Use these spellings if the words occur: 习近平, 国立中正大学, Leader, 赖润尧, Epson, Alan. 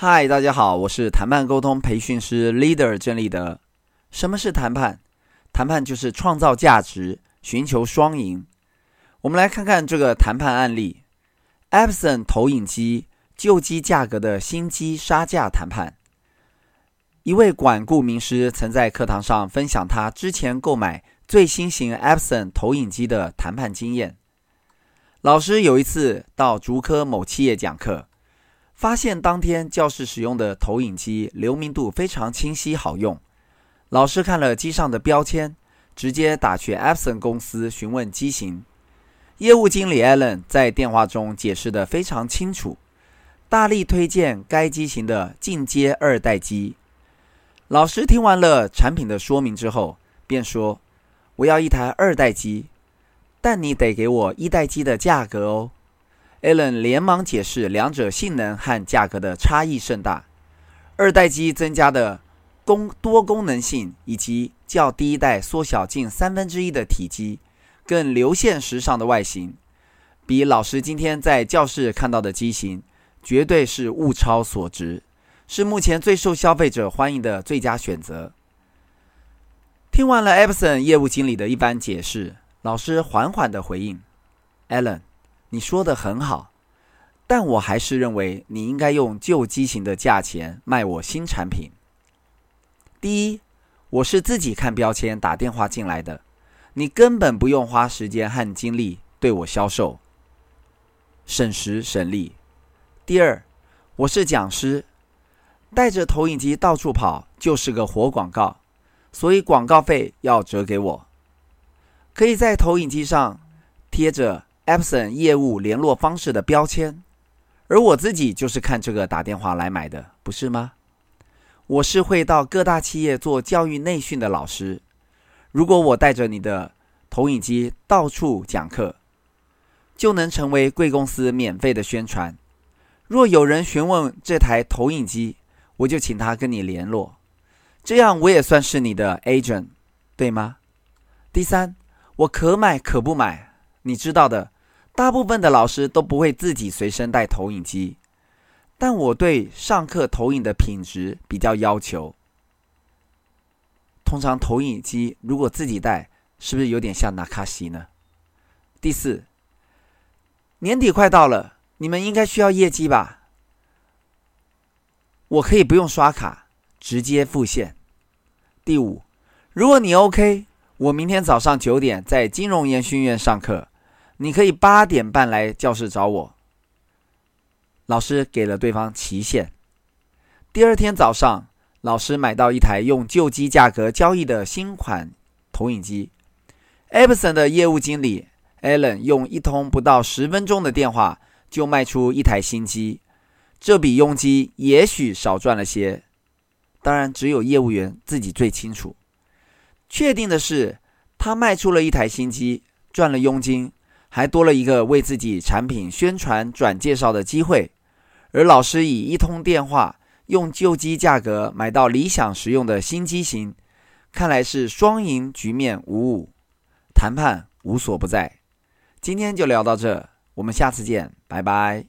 嗨，大家好，我是谈判沟通培训师 Leader 郑立德。什么是谈判？谈判就是创造价值，寻求双赢。我们来看看这个谈判案例。 Epson 投影机旧机价格的新机杀价谈判。一位管顾名师曾在课堂上分享他之前购买最新型 Epson 投影机的谈判经验。老师有一次到竹科某企业讲课，发现当天教室使用的投影机流明度非常清晰好用。老师看了机上的标签，直接打去 Epson 公司询问机型。业务经理 Alan 在电话中解释得非常清楚，大力推荐该机型的进阶二代机。老师听完了产品的说明之后便说，我要一台二代机，但你得给我一代机的价格哦。Alan 连忙解释两者性能和价格的差异甚大，二代机增加的多功能性以及较第一代缩小近1/3的体积，更流线时尚的外形，比老师今天在教室看到的机型绝对是物超所值，是目前最受消费者欢迎的最佳选择。听完了 Epson 业务经理的一番解释，老师缓缓地回应 Alan，你说的很好，但我还是认为你应该用旧机型的价钱卖我新产品。第一，我是自己看标签打电话进来的，你根本不用花时间和精力对我销售，省时省力。第二，我是讲师，带着投影机到处跑就是个活广告，所以广告费要折给我。可以在投影机上贴着Epson 业务联络方式的标签，而我自己就是看这个打电话来买的，不是吗？我是会到各大企业做教育内训的老师，如果我带着你的投影机到处讲课，就能成为贵公司免费的宣传。若有人询问这台投影机，我就请他跟你联络，这样我也算是你的 agent， 对吗？第三，我可买可不买，你知道的，大部分的老师都不会自己随身带投影机，但我对上课投影的品质比较要求。通常投影机如果自己带，是不是有点像拿卡西呢？第四，年底快到了，你们应该需要业绩吧？我可以不用刷卡，直接付现。第五，如果你 OK， 我明天早上9点在金融研训院上课。你可以8点半来教室找我。老师给了对方期限。第二天早上，老师买到一台用旧机价格交易的新款投影机。Epson 的业务经理 Alan 用一通不到10分钟的电话就卖出一台新机，这笔佣金也许少赚了些，当然只有业务员自己最清楚。确定的是，他卖出了一台新机，赚了佣金，还多了一个为自己产品宣传转介绍的机会，而老师以一通电话用旧机价格买到理想实用的新机型，看来是双赢局面无误。谈判无所不在。今天就聊到这，我们下次见，拜拜。